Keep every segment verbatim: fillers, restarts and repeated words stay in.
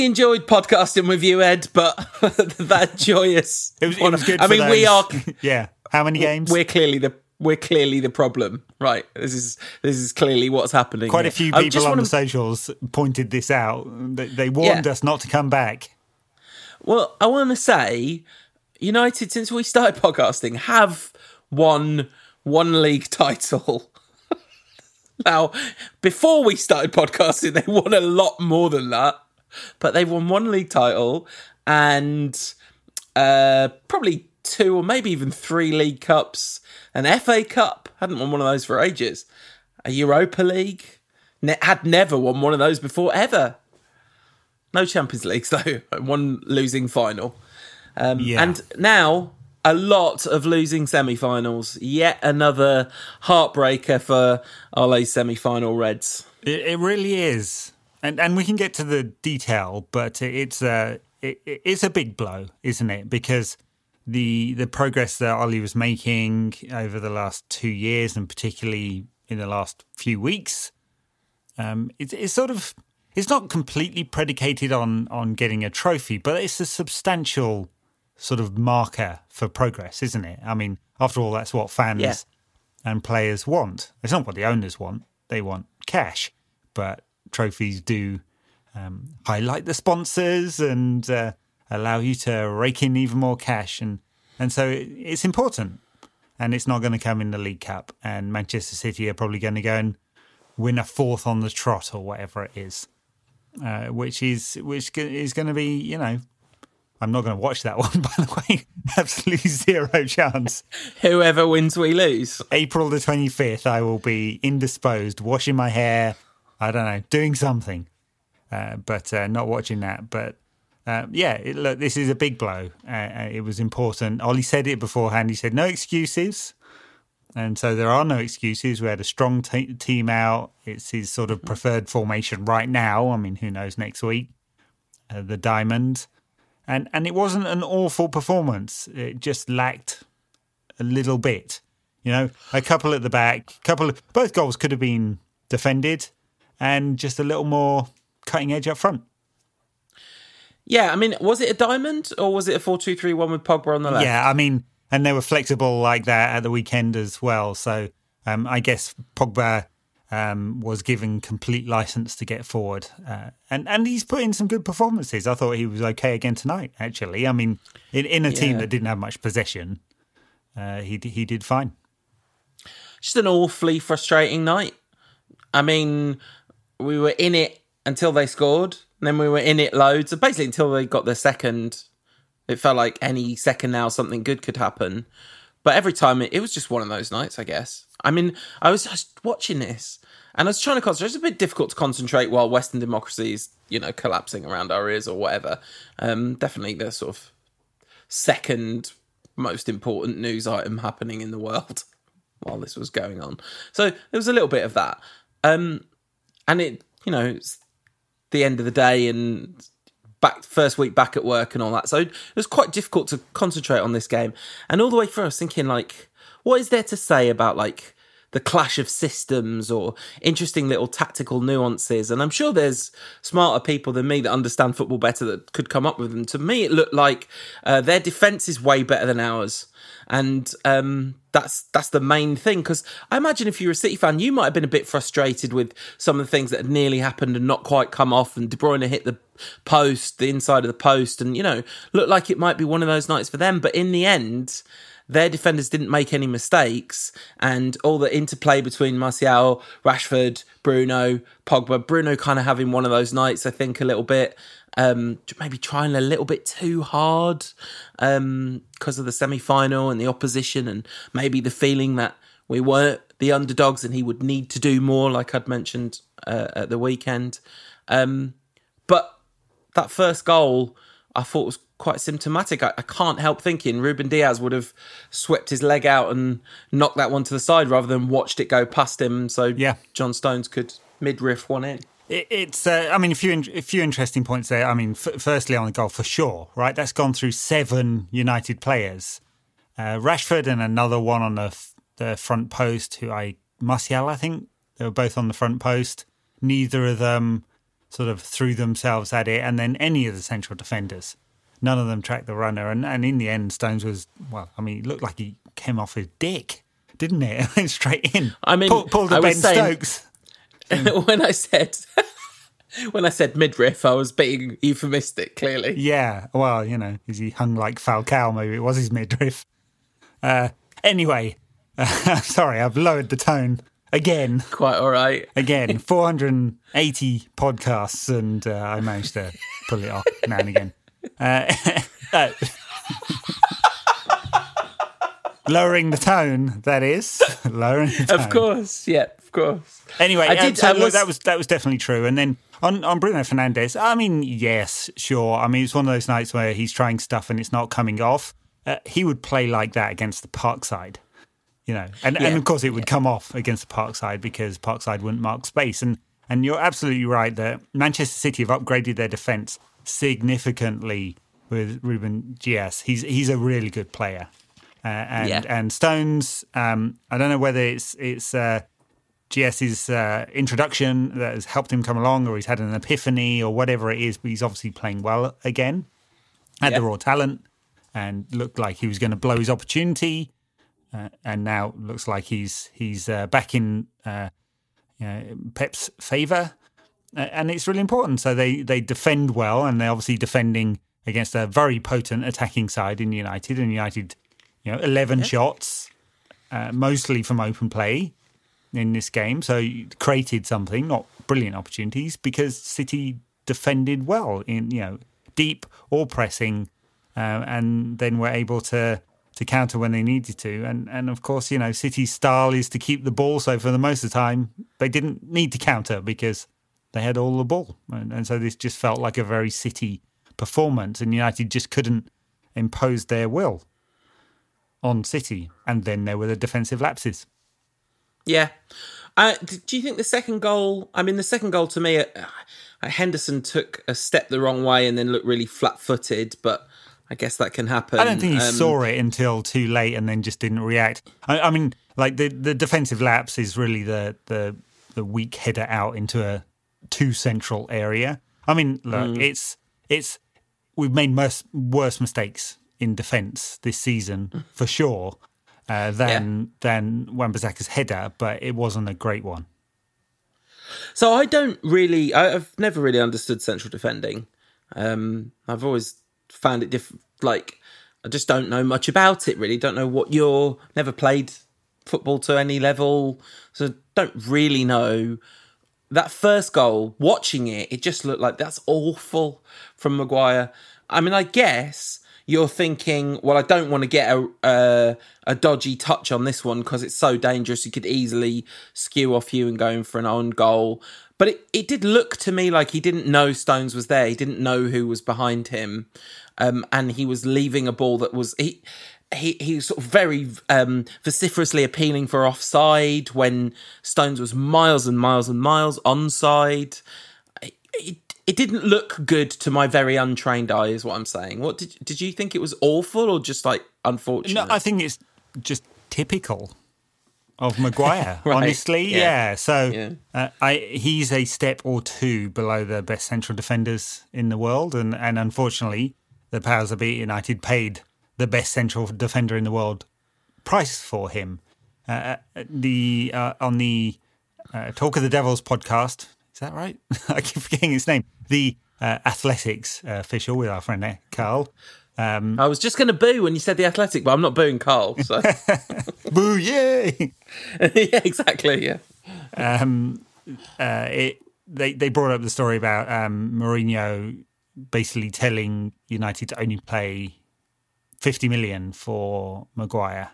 really enjoyed podcasting with you, Ed, but that joyous. It was, it was good. I for mean, those. we are. Yeah. How many games? We're clearly the we're clearly the problem, right? This is this is clearly what's happening. Quite a few people on to... the socials pointed this out. They, they warned yeah. us not to come back. Well, I want to say, United, since we started podcasting, have won one league title. Now, before we started podcasting, they won a lot more than that. But they've won one league title and uh, probably two or maybe even three league cups. An F A Cup. Hadn't won one of those for ages. A Europa League. Ne- had never won one of those before, ever. No Champions League, though. One losing final. Um, yeah. And now, a lot of losing semi-finals. Yet another heartbreaker for Ole's semi-final Reds. It, it really is. And and we can get to the detail, but it's a it, it's a big blow, isn't it? Because the the progress that Ollie was making over the last two years, and particularly in the last few weeks, um, it's it's sort of it's not completely predicated on on getting a trophy, but it's a substantial sort of marker for progress, isn't it? I mean, after all, that's what fans yeah. and players want. It's not what the owners want; they want cash, but trophies do um, highlight the sponsors and uh, allow you to rake in even more cash. And, and so it, it's important. And it's not going to come in the League Cup. And Manchester City are probably going to go and win a fourth on the trot or whatever it is, uh, which is which is going to be, you know, I'm not going to watch that one, by the way. Absolutely zero chance. Whoever wins, we lose. April the twenty-fifth, I will be indisposed, washing my hair, I don't know, doing something, uh, but uh, not watching that. But uh, yeah, it, look, this is a big blow. Uh, it was important. Ollie said it beforehand. He said no excuses. And so there are no excuses. We had a strong t- team out. It's his sort of preferred formation right now. I mean, who knows next week? Uh, the diamond. And, and it wasn't an awful performance. It just lacked a little bit. You know, a couple at the back, couple of, both goals could have been defended. And just a little more cutting edge up front. Yeah, I mean, was it a diamond or was it a four two three one with Pogba on the left? Yeah, I mean, and they were flexible like that at the weekend as well. So um, I guess Pogba um, was given complete license to get forward. Uh, and, and he's put in some good performances. I thought he was okay again tonight, actually. I mean, in, in a yeah. team that didn't have much possession, uh, he he did fine. Just an awfully frustrating night. I mean... We were in it until they scored, and then we were in it loads. So basically, until they got their second, it felt like any second now something good could happen. But every time, it, it was just one of those nights, I guess. I mean, I was just watching this, and I was trying to concentrate. It's a bit difficult to concentrate while Western democracy is, you know, collapsing around our ears or whatever. Um, definitely the sort of second most important news item happening in the world while this was going on. So there was a little bit of that. Um... And it, you know, it's the end of the day and back first week back at work and all that. So it was quite difficult to concentrate on this game. And all the way through, I was thinking, like, what is there to say about, like, the clash of systems or interesting little tactical nuances? And I'm sure there's smarter people than me that understand football better that could come up with them. To me, it looked like uh, their defence is way better than ours. And um, that's that's the main thing. Because I imagine if you were a City fan, you might have been a bit frustrated with some of the things that had nearly happened and not quite come off. And De Bruyne hit the post, the inside of the post. And, you know, looked like it might be one of those nights for them. But in the end, their defenders didn't make any mistakes. And all the interplay between Martial, Rashford, Bruno, Pogba. Bruno kind of having one of those nights, I think, a little bit. Um, maybe trying a little bit too hard um, because of the semi-final and the opposition and maybe the feeling that we weren't the underdogs and he would need to do more, like I'd mentioned uh, at the weekend. Um, but that first goal, I thought was quite symptomatic. I, I can't help thinking Rubén Dias would have swept his leg out and knocked that one to the side rather than watched it go past him so yeah. John Stones could midriff one in. It's, uh, I mean, a few a few interesting points there. I mean, f- firstly on the goal for sure, right? That's gone through seven United players. Uh, Rashford and another one on the, f- the front post, who I, Martial, I think, they were both on the front post. Neither of them sort of threw themselves at it, and then any of the central defenders. None of them tracked the runner. And, and in the end, Stones was, well, I mean, it looked like he came off his dick, didn't it? It went straight in. I mean, pulled, pulled the Ben saying, Stokes. when I said... When I said midriff, I was being euphemistic, clearly. Yeah, well, you know, is he hung like Falcao? Maybe it was his midriff. Uh, anyway, uh, sorry, I've lowered the tone again. Quite all right. Again, four hundred eighty podcasts, and uh, I managed to pull it off now and again. Uh, uh, lowering the tone, that is. Lowering the tone. Of course, yeah, of course. Anyway, I did, so I was... Look, that was that was definitely true. And then on, on Bruno Fernandes, I mean, yes, sure. I mean, it's one of those nights where he's trying stuff and it's not coming off. Uh, he would play like that against the Parkside, you know. And, yeah. and of course, it would yeah. come off against the Parkside because Parkside wouldn't mark space. And, and you're absolutely right that Manchester City have upgraded their defence significantly with Ruben G S. He's he's a really good player. Uh, and yeah. and Stones, um, I don't know whether it's it's uh, G S's uh, introduction that has helped him come along, or he's had an epiphany or whatever it is, but he's obviously playing well again. Had yeah. the raw talent and looked like he was going to blow his opportunity, uh, and now looks like he's he's uh, back in uh, you know, Pep's favour, uh, and it's really important. So they they defend well, and they're obviously defending against a very potent attacking side in United, and United. You know, eleven yeah. shots, uh, mostly from open play in this game. So you created something, not brilliant opportunities, because City defended well in, you know, deep or pressing, uh, and then were able to, to counter when they needed to. And, and of course, you know, City's style is to keep the ball. So for the most of the time, they didn't need to counter because they had all the ball. And, and so this just felt like a very City performance, and United just couldn't impose their will on City, and then there were the defensive lapses. Yeah. Uh, do you think the second goal... I mean, the second goal to me, uh, Henderson took a step the wrong way and then looked really flat-footed, but I guess that can happen. I don't think he um, saw it until too late and then just didn't react. I, I mean, like, the, the defensive lapse is really the, the the weak header out into a too central area. I mean, look, mm. it's... it's we've made worse, worse mistakes in defence this season, for sure, uh, than yeah. than Wan-Bissaka's header, but it wasn't a great one. So I don't really... I've never really understood central defending. Um, I've always found it different. Like, I just don't know much about it, really. Don't know what you're... Never played football to any level, so don't really know... That first goal, watching it, it just looked like that's awful from Maguire. I mean, I guess... You're thinking, well, I don't want to get a uh, a dodgy touch on this one because it's so dangerous. You could easily skew off you and going for an own goal. But it, it did look to me like he didn't know Stones was there. He didn't know who was behind him. Um, and he was leaving a ball that was... He, He he was sort of very um, vociferously appealing for offside when Stones was miles and miles and miles onside. It, it, It didn't look good to my very untrained eye, is what I'm saying. What did did you think it was awful or just like unfortunate? No, I think it's just typical of Maguire, right. honestly. Yeah. yeah. So yeah. Uh, I he's a step or two below the best central defenders in the world, and, and unfortunately, the powers that be at United paid the best central defender in the world price for him. Uh, the uh, on the uh, Talk of the Devils podcast. Is that right? I keep forgetting his name. The uh, athletics uh, official with our friend Carl. Um, I was just going to boo when you said the athletic, but I'm not booing Carl. So. Boo, yay! Yeah, exactly, yeah. Um, uh, it, they, they brought up the story about um, Mourinho basically telling United to only pay fifty million for Maguire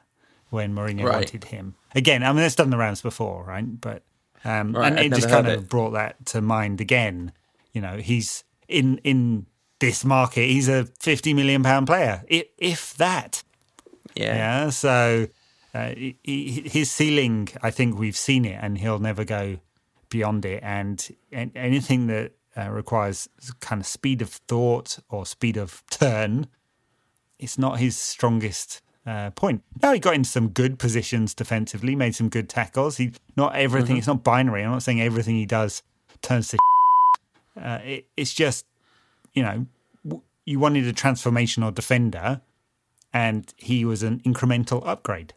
when Mourinho right. wanted him. Again, I mean, that's done the rounds before, right? But... Um, right, and I've it just kind of it. brought that to mind again. You know, he's in in this market. He's a fifty million pound player, if, if that. Yeah. yeah so uh, he, his ceiling, I think we've seen it, and he'll never go beyond it. And, and anything that uh, requires kind of speed of thought or speed of turn, it's not his strongest Uh, point. Now he got into some good positions defensively, made some good tackles. He not everything. Mm-hmm. It's not binary. I'm not saying everything he does turns to Uh, it, it's just, you know, w- you wanted a transformational defender and he was an incremental upgrade.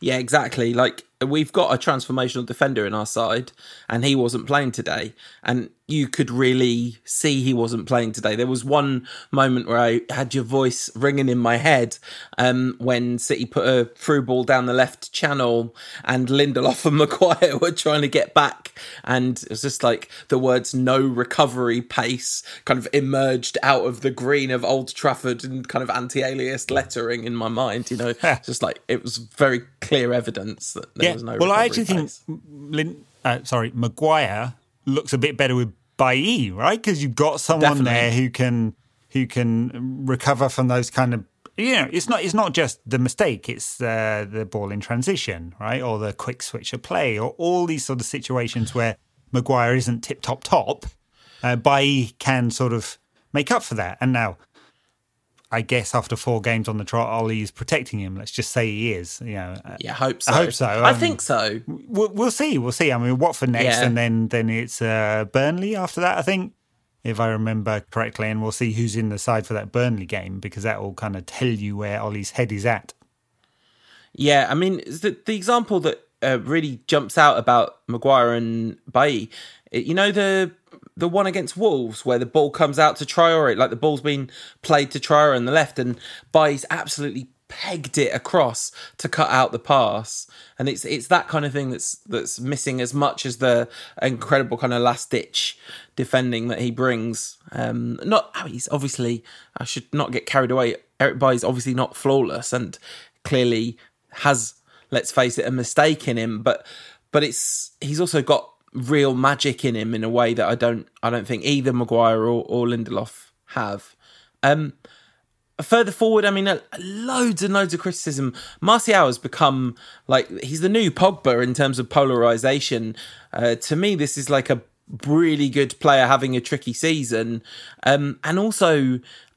Yeah, exactly. Like, we've got a transformational defender in our side and he wasn't playing today. And you could really see he wasn't playing today. There was one moment where I had your voice ringing in my head um, when City put a through ball down the left channel and Lindelof and Maguire were trying to get back. And it was just like the words "no recovery pace" kind of emerged out of the green of Old Trafford and kind of anti-aliased lettering in my mind. You know, just like it was very clear evidence that there yeah. was no well, recovery Well, I actually pace. think, Lin- uh, sorry, Maguire looks a bit better with Bailly, right? Because you've got someone Definitely. there who can who can recover from those kind of, you know, it's not it's not just the mistake, it's uh, the ball in transition, right? Or the quick switch of play, or all these sort of situations where Maguire isn't tip top top. Uh, Bailly can sort of make up for that. And now, I guess after four games on the trot, Ollie's protecting him. Let's just say he is. You know, yeah, I hope so. I hope so. Um, I think so. We'll, we'll see. We'll see. I mean, Watford next, yeah. and then then it's uh, Burnley after that, I think, if I remember correctly. And we'll see who's in the side for that Burnley game, because that will kind of tell you where Ollie's head is at. Yeah, I mean, the, the example that uh, really jumps out about Maguire and Bailly, you know, the... the one against Wolves where the ball comes out to Traore, like the ball's been played to Traore on the left and Bailly's absolutely pegged it across to cut out the pass. And it's it's that kind of thing that's that's missing as much as the incredible kind of last-ditch defending that he brings. Um, not I mean, he's obviously, I should not get carried away, Eric Bailly's obviously not flawless and clearly has, let's face it, a mistake in him. But but it's he's also got real magic in him in a way that I don't I don't think either Maguire or, or Lindelof have. Um, further forward, I mean, uh, loads and loads of criticism. Martial has become, like, he's the new Pogba in terms of polarisation. Uh, to me, this is like a really good player having a tricky season. Um, and also,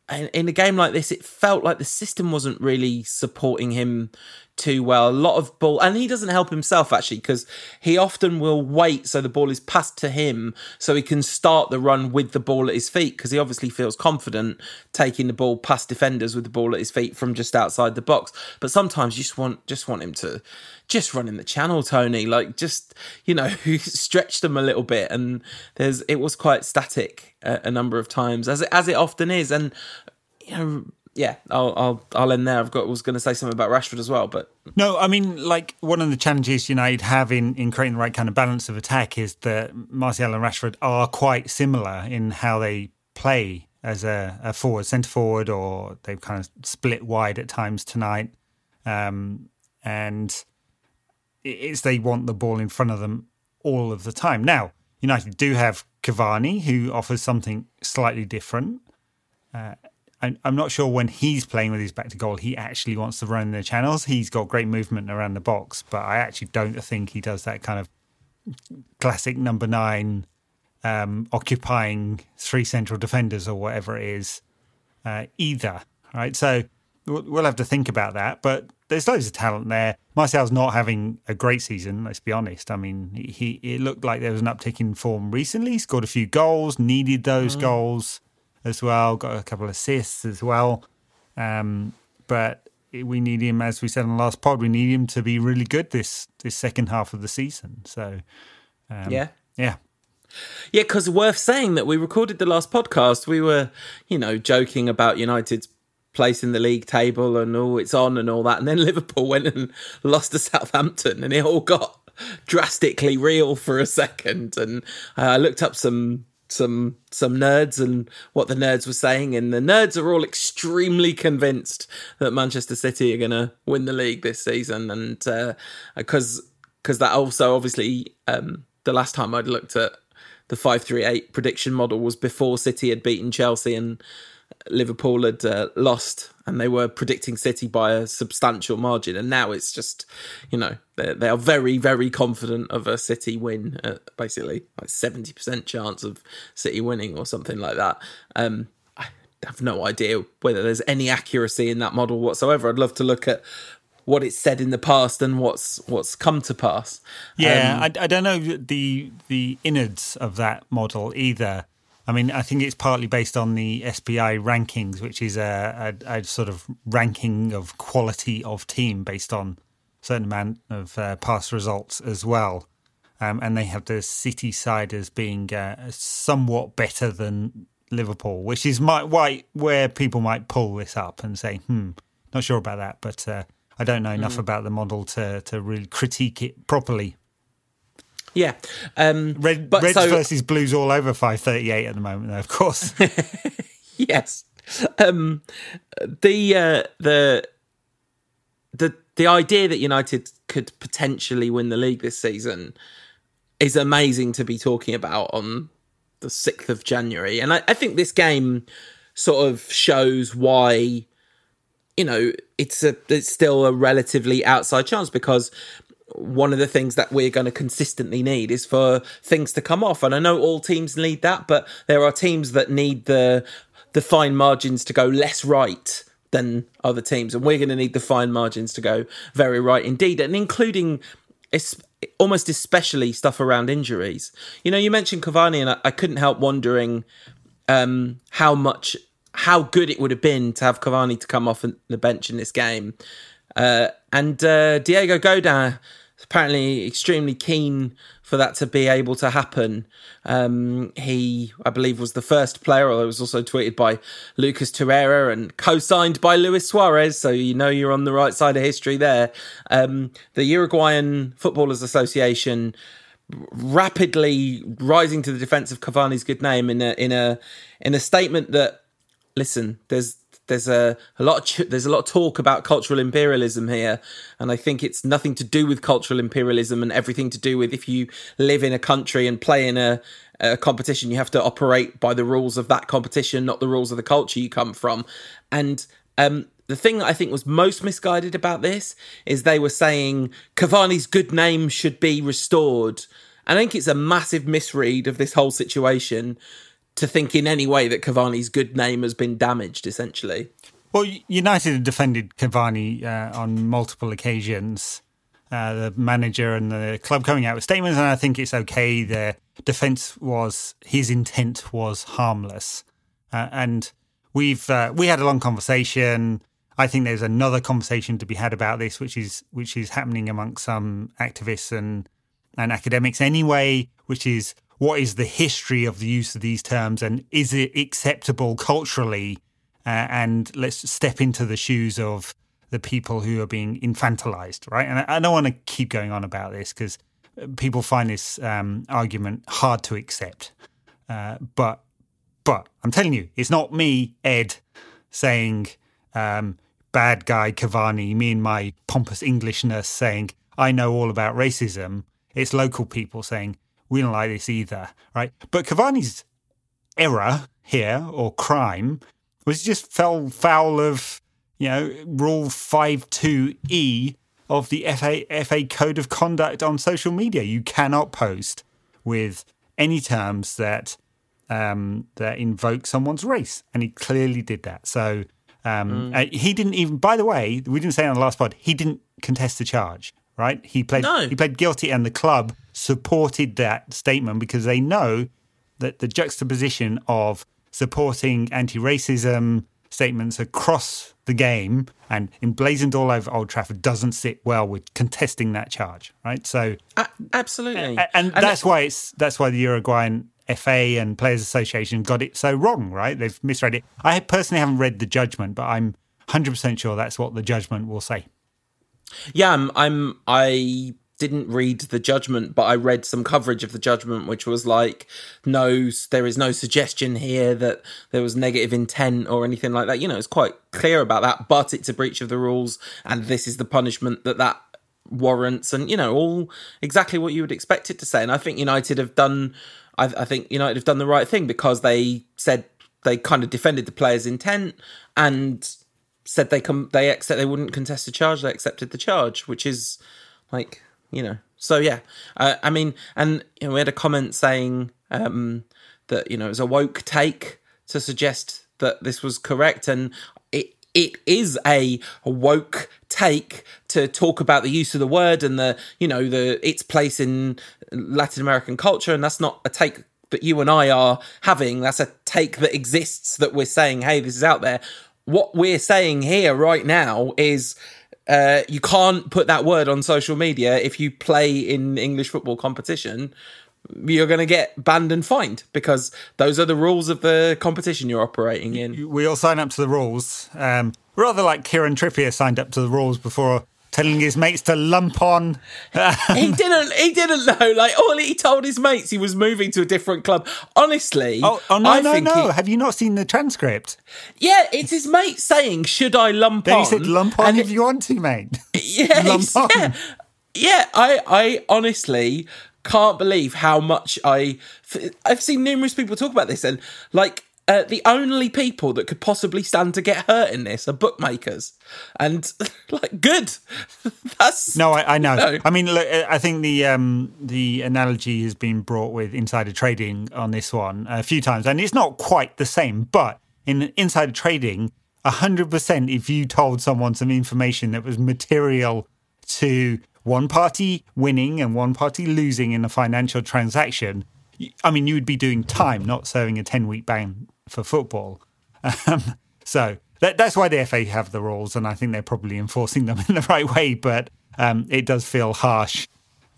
in, in a game like this, it felt like the system wasn't really supporting him too well. A lot of ball, and he doesn't help himself actually, because he often will wait so the ball is passed to him so he can start the run with the ball at his feet, because he obviously feels confident taking the ball past defenders with the ball at his feet from just outside the box. But sometimes you just want just want him to just run in the channel, Tony, like, just, you know, stretch them a little bit. And there's it was quite static a, a number of times, as it, as it often is. And, you know, Yeah, I'll I'll I'll end there. I've got I was going to say something about Rashford as well, but no, I mean, like, one of the challenges United have in, in creating the right kind of balance of attack is that Martial and Rashford are quite similar in how they play as a, a forward, centre forward, or they've kind of split wide at times tonight, um, and it's they want the ball in front of them all of the time. Now, United do have Cavani, who offers something slightly different. Uh, I'm not sure when he's playing with his back to goal, he actually wants to run the channels. He's got great movement around the box, but I actually don't think he does that kind of classic number nine, um, occupying three central defenders or whatever it is, uh, either. Right, so we'll have to think about that, but there's loads of talent there. Martial's not having a great season, let's be honest. I mean, he it looked like there was an uptick in form recently. He scored a few goals, needed those mm. goals. as well, got a couple of assists as well. Um, but we need him, as we said on the last pod, we need him to be really good this, this second half of the season. So, um, yeah. Yeah. Yeah, because worth saying that we recorded the last podcast, we were, you know, joking about United's place in the league table and all, oh, it's on and all that. And then Liverpool went and lost to Southampton and it all got drastically real for a second. And uh, I looked up some... some some nerds and what the nerds were saying, and the nerds are all extremely convinced that Manchester City are going to win the league this season. And because uh, because that also obviously um, the last time I'd looked at the five three eight prediction model was before City had beaten Chelsea and Liverpool had uh, lost, and they were predicting City by a substantial margin. And now it's just, you know, they are very, very confident of a City win, uh, basically like seventy percent chance of City winning or something like that. Um, I have no idea whether there's any accuracy in that model whatsoever. I'd love to look at what it's said in the past and what's what's come to pass. Yeah, um, I, I don't know the the innards of that model either. I mean, I think it's partly based on the S P I rankings, which is a, a, a sort of ranking of quality of team based on a certain amount of uh, past results as well. Um, and they have the City side as being uh, somewhat better than Liverpool, which is my, why where people might pull this up and say, hmm, not sure about that, but uh, I don't know enough mm. about the model to, to really critique it properly. Yeah. Um, Red, but Reds so, versus Blues all over five thirty-eight at the moment, though, of course. Yes. Um, the, uh, the the the idea that United could potentially win the league this season is amazing to be talking about on the sixth of January. And I, I think this game sort of shows why, you know, it's a it's still a relatively outside chance, because one of the things that we're going to consistently need is for things to come off. And I know all teams need that, but there are teams that need the the fine margins to go less right than other teams. And we're going to need the fine margins to go very right indeed, and including es- almost especially stuff around injuries. You know, you mentioned Cavani, and I, I couldn't help wondering um, how much, how good it would have been to have Cavani to come off the bench in this game. Uh, and uh, Diego Godin is apparently extremely keen for that to be able to happen. Um, he, I believe, was the first player, although it was also tweeted by Lucas Torreira and co-signed by Luis Suarez, so you know you're on the right side of history there. Um, the Uruguayan Footballers Association rapidly rising to the defence of Cavani's good name in a in a in a statement that, listen, there's There's a, a lot. Of, there's a lot of talk about cultural imperialism here, and I think it's nothing to do with cultural imperialism and everything to do with if you live in a country and play in a, a competition, you have to operate by the rules of that competition, not the rules of the culture you come from. And um, the thing that I think was most misguided about this is they were saying Cavani's good name should be restored. I think it's a massive misread of this whole situation to think in any way that Cavani's good name has been damaged, essentially. Well, United have defended Cavani uh, on multiple occasions, uh, the manager and the club coming out with statements, and I think it's okay. The defence was, his intent was harmless. Uh, and we've uh, we had a long conversation. I think there's another conversation to be had about this, which is which is happening amongst some activists and, and academics anyway, which is, what is the history of the use of these terms, and is it acceptable culturally? Uh, and let's step into the shoes of the people who are being infantilized, right? And I, I don't want to keep going on about this because people find this um, argument hard to accept. Uh, but but I'm telling you, it's not me, Ed, saying um, bad guy Cavani, me and my pompous Englishness saying, I know all about racism. It's local people saying, we don't like this either, right? But Cavani's error here, or crime, was just fell foul of, you know, Rule five two E of the F A, F A Code of Conduct on social media. You cannot post with any terms that um, that invoke someone's race, and he clearly did that. So um, mm. he didn't even. By the way, we didn't say on the last pod, he didn't contest the charge, right? He played. No. He played guilty, and the club supported that statement because they know that the juxtaposition of supporting anti-racism statements across the game and emblazoned all over Old Trafford doesn't sit well with contesting that charge, right? So uh, absolutely, and, and that's and why it's that's why the Uruguayan F A and Players Association got it so wrong, right? They've misread it. I personally haven't read the judgment, but I'm one hundred percent sure that's what the judgment will say. Yeah, I'm. I'm I. didn't read the judgment, but I read some coverage of the judgment, which was like, no, there is no suggestion here that there was negative intent or anything like that. You know, it's quite clear about that, but it's a breach of the rules, and this is the punishment that that warrants, and, you know, all exactly what you would expect it to say. And I think United have done, I, I think United have done the right thing, because they said they kind of defended the player's intent and said they com- they accept they wouldn't contest the charge. They accepted the charge, which is like, you know, so yeah, uh, I mean, and you know, we had a comment saying um, that, you know, it was a woke take to suggest that this was correct. And it it is a woke take to talk about the use of the word and the, you know, the its place in Latin American culture. And that's not a take that you and I are having. That's a take that exists that we're saying, hey, this is out there. What we're saying here right now is uh, you can't put that word on social media. If you play in English football competition, you're going to get banned and fined because those are the rules of the competition you're operating in. We all sign up to the rules. Um, rather like Kieran Trippier signed up to the rules before telling his mates to lump on. he didn't He didn't know. Like, all he told his mates he was moving to a different club. Honestly, oh, oh no, I no, think... No. He... Have you not seen the transcript? Yeah, it's his mate saying, should I lump then on? He said, lump on and if it... you want to, mate. Yeah, lump on. Yeah, yeah I, I honestly... can't believe how much I... I've seen numerous people talk about this, and like uh, the only people that could possibly stand to get hurt in this are bookmakers, and like good. That's no, I, I know. You know. I mean, look, I think the um, the analogy has been brought with insider trading on this one a few times, and it's not quite the same. But in insider trading, a hundred percent, if you told someone some information that was material to one party winning and one party losing in a financial transaction, I mean, you would be doing time, not serving a ten-week ban for football. Um, so that, that's why the F A have the rules, and I think they're probably enforcing them in the right way, but um, it does feel harsh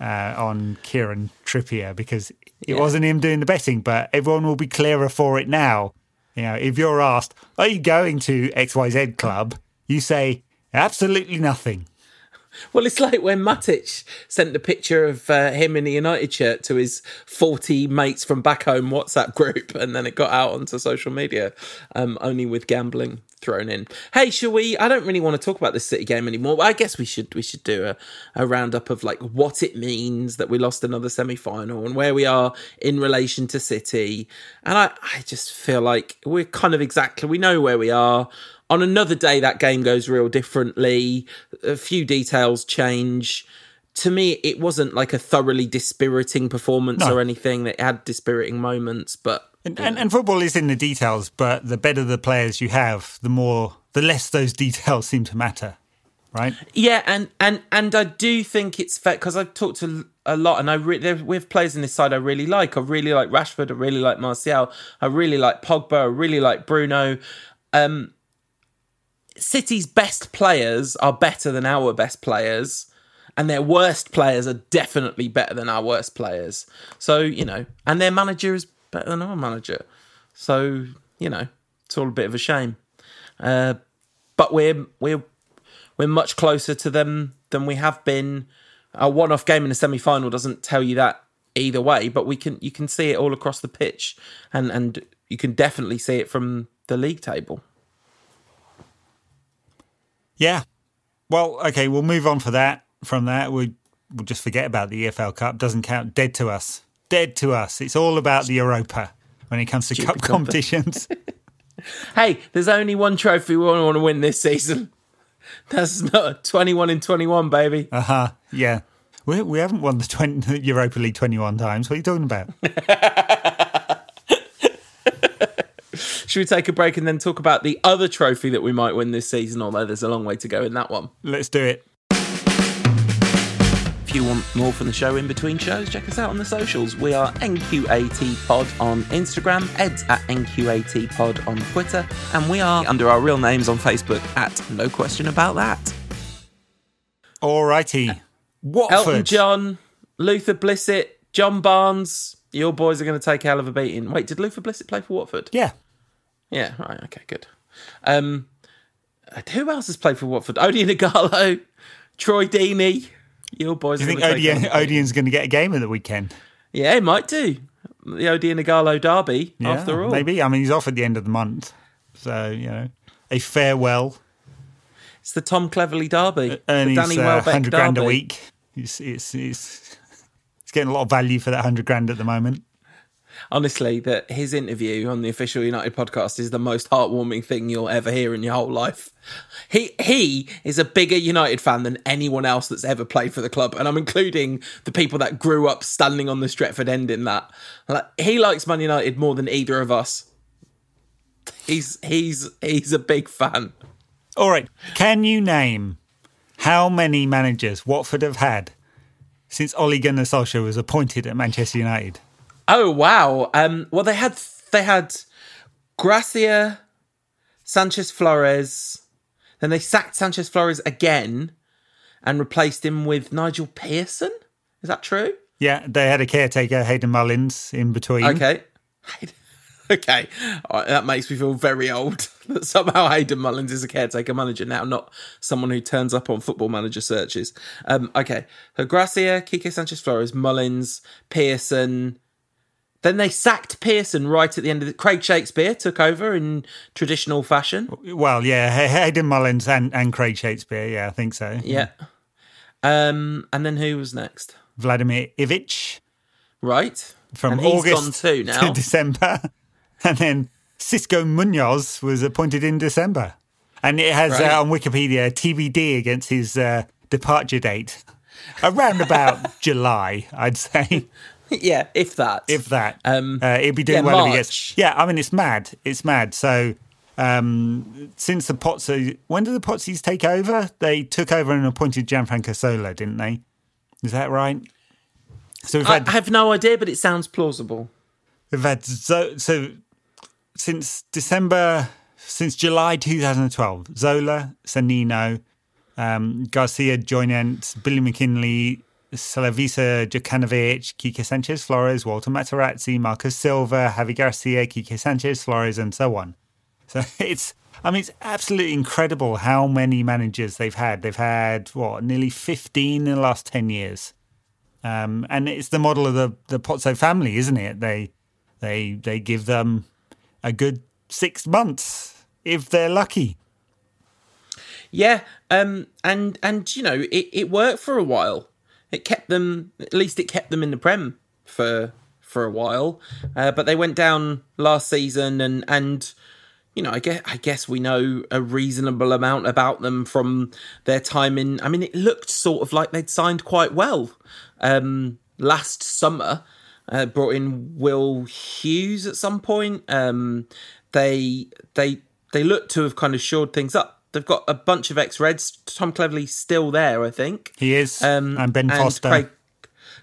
uh, on Kieran Trippier because it yeah. wasn't him doing the betting, but everyone will be clearer for it now. You know, if you're asked, are you going to X Y Z club? You say, absolutely nothing. Well, it's like when Matic sent the picture of uh, him in the United shirt to his forty mates from back home WhatsApp group, and then it got out onto social media, um, only with gambling thrown in. Hey, shall we... I don't really want to talk about this City game anymore, but I guess we should we should do a, a roundup of like what it means that we lost another semi-final and where we are in relation to City. And I, I just feel like we're kind of exactly... We know where we are. On another day, that game goes real differently. A few details change. To me, it wasn't like a thoroughly dispiriting performance no. or anything. It had dispiriting moments, but... And, and, and football is in the details, but the better the players you have, the more, the less those details seem to matter, right? Yeah, and and, and I do think it's fair, because I've talked to a lot, and I re- there, we have players in this side I really like. I really like Rashford. I really like Martial. I really like Pogba. I really like Bruno. Um... City's best players are better than our best players, and their worst players are definitely better than our worst players. So, you know, and their manager is better than our manager. So, you know, it's all a bit of a shame. Uh, but we're we're we're much closer to them than we have been. A one-off game in a semi-final doesn't tell you that either way, but we can you can see it all across the pitch, and and you can definitely see it from the league table. Yeah. Well, OK, we'll move on for that. From that, we, we'll just forget about the E F L Cup. Doesn't count. Dead to us. Dead to us. It's all about the Europa when it comes to Stupid cup competitions. Hey, there's only one trophy we want to win this season. That's not twenty-one in twenty-one, baby. Uh-huh. Yeah. We, we haven't won the twenty, Europa League twenty-one times. What are you talking about? Should we take a break and then talk about the other trophy that we might win this season, although there's a long way to go in that one? Let's do it. If you want more from the show in between shows, check us out on the socials. We are N Q A T Pod on Instagram, Ed's at N Q A T Pod on Twitter, and we are under our real names on Facebook at No Question About That. Alrighty. Watford. Elton John, Luther Blissett, John Barnes... Your boys are going to take a hell of a beating. Wait, did Luther Blissett play for Watford? Yeah. Yeah, right, okay, good. Um, who else has played for Watford? Odion Ighalo, Troy Deeney. Your boys you are going to Odion, take a Odion's going to get a game at the weekend? Yeah, he might do. The Odion Ighalo derby, yeah, after all. Maybe. I mean, he's off at the end of the month. So, you know, a farewell. It's the Tom Cleverley derby. Uh, and the Danny uh, Welbeck one hundred grand derby. A week. It's... it's, it's... It's getting a lot of value for that hundred grand at the moment. Honestly, that his interview on the official United podcast is the most heartwarming thing you'll ever hear in your whole life. He he is a bigger United fan than anyone else that's ever played for the club, and I'm including the people that grew up standing on the Stretford end in that. Like, he likes Man United more than either of us. He's he's he's a big fan. All right, can you name how many managers Watford have had since Ole Gunnar Solskjaer was appointed at Manchester United? Oh wow! Um, well, they had they had Gracia, Sánchez Flores. Then they sacked Sánchez Flores again, and replaced him with Nigel Pearson. Is that true? Yeah, they had a caretaker, Hayden Mullins, in between. Okay, okay, right, that makes me feel very old. That somehow Hayden Mullins is a caretaker manager now, not someone who turns up on Football Manager searches. Um, okay, so Gracia, Kike Sánchez Flores, Mullins, Pearson. Then they sacked Pearson right at the end of it. Craig Shakespeare took over in traditional fashion. Well, yeah, Hayden Mullins and, and Craig Shakespeare. Yeah, I think so. Yeah. Um, and then who was next? Vladimir Ivic. Right. From August gone too now. to December. And then Cisco Munoz was appointed in December. And it has right. uh, on Wikipedia, T B D against his uh, departure date. Around about July, I'd say. Yeah, if that. If that. Um, uh, it'd be doing yeah, well March. if he gets... Yeah, I mean, it's mad. It's mad. So, um, since the Pozzi... When did the Pozzis take over? They took over and appointed Gianfranco Sola, didn't they? Is that right? So we've had... I have no idea, but it sounds plausible. We've had... So, so since December... Since July twenty twelve, Zola, Sanino, um, Garcia, Joynant, Billy McKinley... Slavisa Djukanovic, Kike Sánchez Flores, Walter Materazzi, Marcus Silva, Javi Garcia, Kike Sánchez Flores, and so on. So it's, I mean, it's absolutely incredible how many managers they've had. They've had, what, nearly fifteen in the last ten years. Um, and it's the model of the, the Pozzo family, isn't it? They, they, they give them a good six months if they're lucky. Yeah. Um, and, and, you know, it, it worked for a while. It kept them, at least it kept them in the Prem for for a while. Uh, but they went down last season, and, and you know, I guess, I guess we know a reasonable amount about them from their time in... I mean, it looked sort of like they'd signed quite well. Um, last summer, uh, brought in Will Hughes at some point. Um, they they they looked to have kind of shored things up. They've got a bunch of ex-Reds. Tom Cleverley's still there, I think. He is. Um, and Ben and Foster. Craig,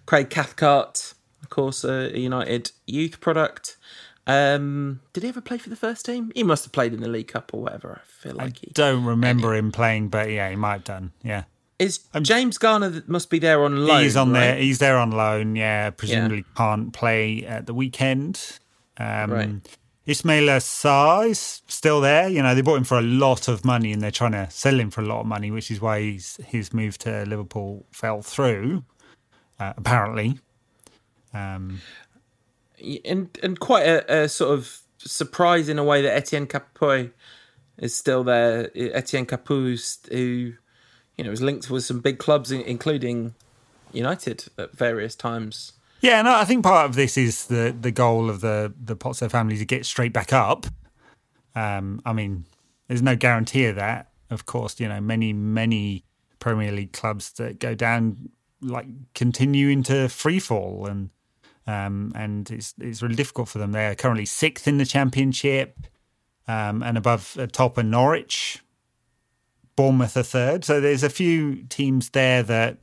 Craig Cathcart, of course, a United youth product. Um, did he ever play for the first team? He must have played in the League Cup or whatever. I feel like I he... don't remember and, him playing, but yeah, he might have done. Yeah. Is um, James Garner must be there on loan? He's on right? there. He's there on loan. Yeah, presumably yeah. can't play at the weekend. Um, right. Ismaila Sarr is still there. You know, they bought him for a lot of money and they're trying to sell him for a lot of money, which is why he's, his move to Liverpool fell through, uh, apparently. Um, and and quite a, a sort of surprise in a way that Etienne Capoue is still there. Etienne Capoue, who, you know, was linked with some big clubs, including United at various times. Yeah, and no, I think part of this is the, the goal of the, the Pozzo family to get straight back up. Um, I mean, there's no guarantee of that. Of course, you know, many, many Premier League clubs that go down, like, continue into freefall, and um, and it's it's really difficult for them. They are currently sixth in the Championship, um, and above uh, top are Norwich, Bournemouth are third. So there's a few teams there that,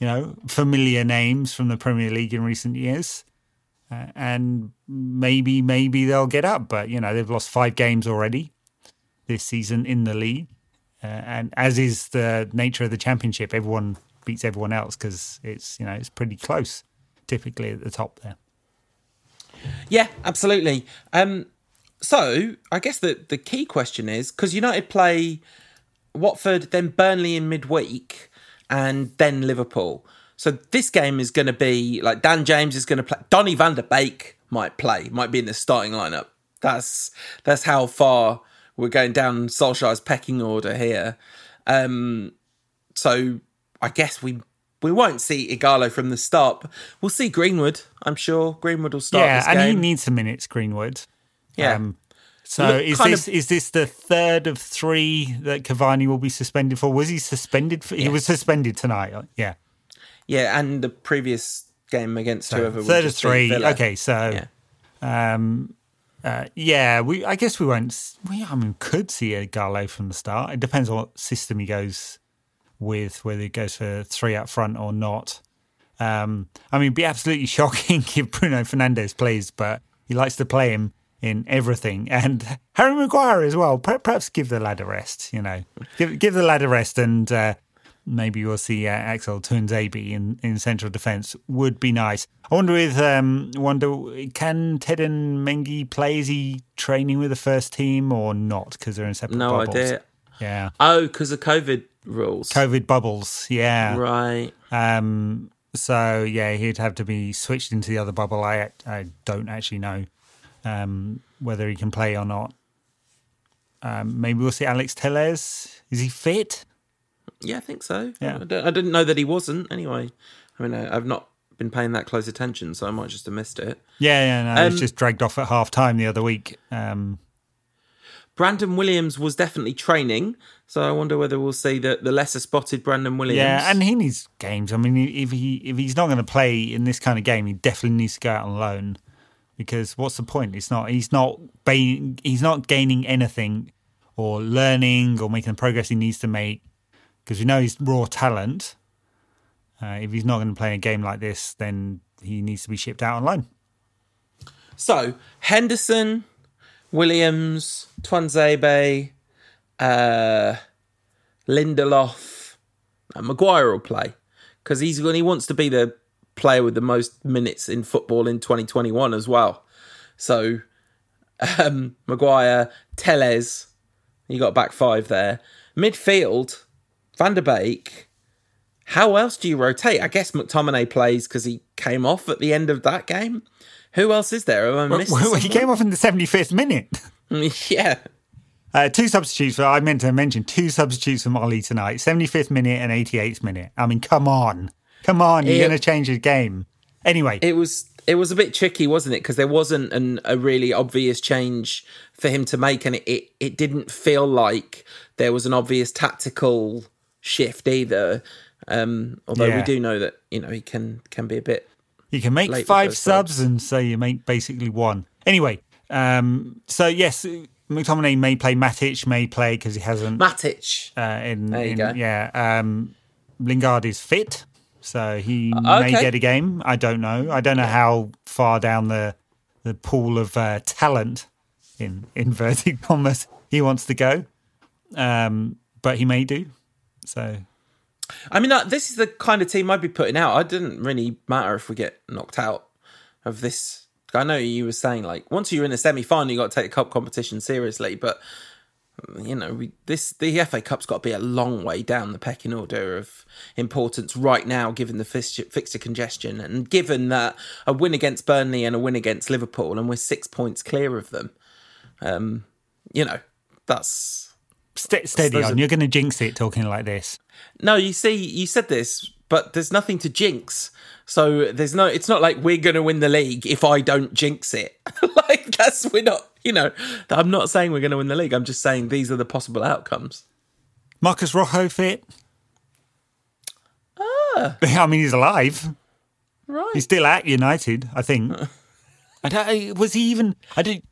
you know, familiar names from the Premier League in recent years. Uh, and maybe, maybe they'll get up. But, you know, they've lost five games already this season in the league. Uh, and as is the nature of the Championship, everyone beats everyone else because it's, you know, it's pretty close typically at the top there. Yeah, absolutely. Um, so I guess the, the key question is, because United play Watford, then Burnley in midweek, and then Liverpool. So this game is going to be, like, Dan James is going to play. Donny van de Beek might play, might be in the starting lineup. That's that's how far we're going down Solskjaer's pecking order here. Um, so I guess we we won't see Ighalo from the start. We'll see Greenwood, I'm sure. Greenwood will start yeah, this game. Yeah, and he needs some minutes, Greenwood. Yeah. Um, So Look, is this of... is this the third of three that Cavani will be suspended for? Was he suspended? For, yeah. He was suspended tonight. Yeah, yeah, and the previous game against so whoever. Third of three. Okay, so yeah, um, uh, yeah. We I guess we won't. We I mean could see Ighalo from the start. It depends on what system he goes with, whether he goes for three up front or not. Um, I mean, it'd be absolutely shocking if Bruno Fernandes plays, but he likes to play him in everything. And Harry Maguire as well. Perhaps give the lad a rest, you know. Give give the lad a rest and uh, maybe you'll see uh, Axel Tuanzebe in, in central defence. Would be nice. I wonder if, um, wonder, can Teden Mengi play? Is he training with the first team or not? Because they're in separate no bubbles. No idea. Yeah. Oh, because of COVID rules. COVID bubbles, yeah. Right. Um. So, yeah, he'd have to be switched into the other bubble. I, I don't actually know um, whether he can play or not. Um, maybe we'll see Alex Telles. Is he fit? Yeah, I think so. Yeah. I, don't, I didn't know that he wasn't anyway. I mean, I, I've not been paying that close attention, so I might just have missed it. Yeah, yeah, no, um, he was just dragged off at half-time the other week. Um, Brandon Williams was definitely training, so I wonder whether we'll see the, the lesser spotted Brandon Williams. Yeah, and he needs games. I mean, if he if he's not going to play in this kind of game, he definitely needs to go out on loan, because what's the point? It's not he's not he's not gaining anything or learning or making the progress he needs to make, because we know he's raw talent. Uh, if he's not going to play in a game like this, then he needs to be shipped out on loan. So Henderson, Williams, Tuanzebe, uh, Lindelof, and Maguire will play, because he's he wants to be the player with the most minutes in football in twenty twenty-one as well. So um, Maguire, Telles, you got back five there. Midfield, Van der Beek. How else do you rotate? I guess McTominay plays because he came off at the end of that game. Who else is there? Have I missed well, he came off in the seventy-fifth minute. yeah. Uh, two substitutes. For, I meant to mention two substitutes from Ollie tonight. seventy-fifth minute and eighty-eighth minute. I mean, come on. Come on. You're going to change the game. Anyway. It was it was a bit tricky, wasn't it? Because there wasn't an, a really obvious change for him to make. And it, it, it didn't feel like there was an obvious tactical shift either. Um, although yeah. we do know that, you know, he can, can be a bit... You can make five subs, subs and so you make basically one. Anyway, um, so yes, McTominay may play, Matic may play because he hasn't... Matic. Uh, in, there you in, go. Yeah. Um, Lingard is fit, so he uh, okay. may get a game. I don't know. I don't know how far down the the pool of uh, talent, in inverted commas, he wants to go. Um, but he may do, so... I mean, this is the kind of team I'd be putting out. It doesn't really matter if we get knocked out of this. I know you were saying, like, once you're in a semi-final, you've got to take the cup competition seriously. But, you know, we, this the F A Cup's got to be a long way down the pecking order of importance right now, given the fixture, fixture congestion. And given that a win against Burnley and a win against Liverpool, and we're six points clear of them, um, you know, that's... St- steady on, you're going to jinx it talking like this. No, you see, you said this, but there's nothing to jinx. So there's no, it's not like we're going to win the league if I don't jinx it. Like that's, we're not, you know, I'm not saying we're going to win the league. I'm just saying these are the possible outcomes. Marcus Rojo fit? Ah. I mean, he's alive. Right. He's still at United, I think. I don't, was he even, I didn't,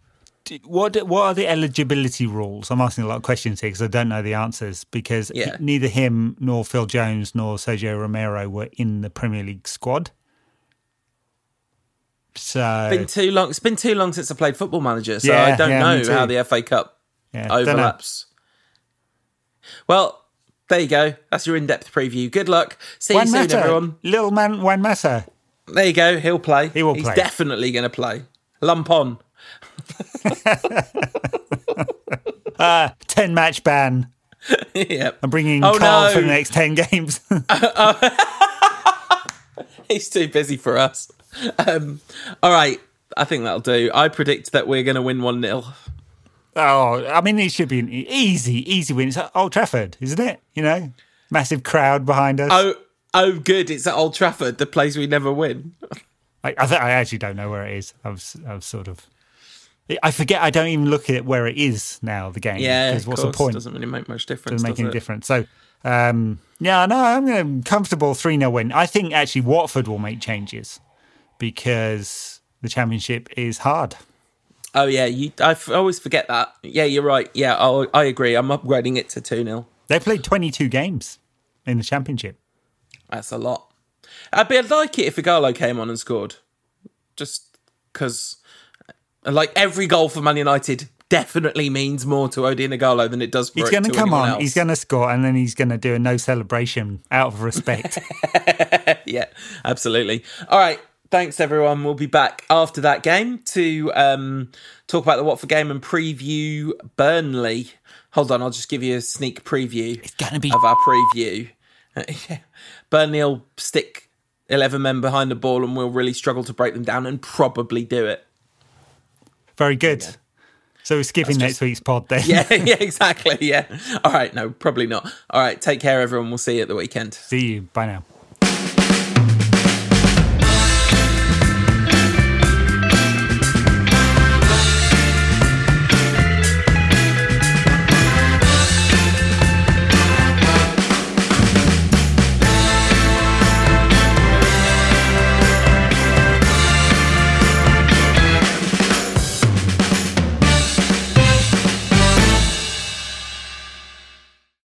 What what are the eligibility rules? I'm asking a lot of questions here because I don't know the answers, because yeah. neither him nor Phil Jones nor Sergio Romero were in the Premier League squad. So it's been too long. It's been too long since I played Football Manager, so yeah, I don't yeah, know how the F A Cup yeah, overlaps. Well, there you go. That's your in-depth preview. Good luck. See Juan you soon, Mata. everyone. Little man Juan Mata. There you go. He'll play. He will He's play. He's definitely going to play. Lump on. uh, ten match ban. Yep. I'm bringing oh, Carl no. for the next ten games. uh, uh, he's too busy for us. Um, all right, I think that'll do. I predict that we're going to win one nil. Oh, I mean, it should be an easy, easy win. It's at Old Trafford, isn't it? You know, massive crowd behind us. Oh, oh, good. It's at Old Trafford, the place we never win. I, I, th- I actually don't know where it is. I've, I've sort of. I forget, I don't even look at where it is now, the game. Yeah, because what's the point? Doesn't really make much difference. Doesn't make does any it? difference. So, um, yeah, no, I'm going to comfortable three nil win. I think actually Watford will make changes because the Championship is hard. Oh, yeah, you, I f- always forget that. Yeah, you're right. Yeah, I'll, I agree. I'm upgrading it to two nil. They played twenty-two games in the Championship. That's a lot. I'd be I'd like it if Ighalo came on and scored. Just because, like, every goal for Man United definitely means more to Odion Ighalo than it does for anyone else. He's going to come on, he's going to score, and then he's going to do a no celebration out of respect. Yeah, absolutely. All right, thanks everyone. We'll be back after that game to um, talk about the Watford game and preview Burnley. Hold on, I'll just give you a sneak preview it's gonna be- of our preview. Yeah. Burnley will stick eleven men behind the ball and we'll really struggle to break them down and probably do it. Very good. Yeah. So we're skipping just... next week's pod then. Yeah, yeah, exactly. Yeah. All right. No, probably not. All right. Take care, everyone. We'll see you at the weekend. See you. Bye now.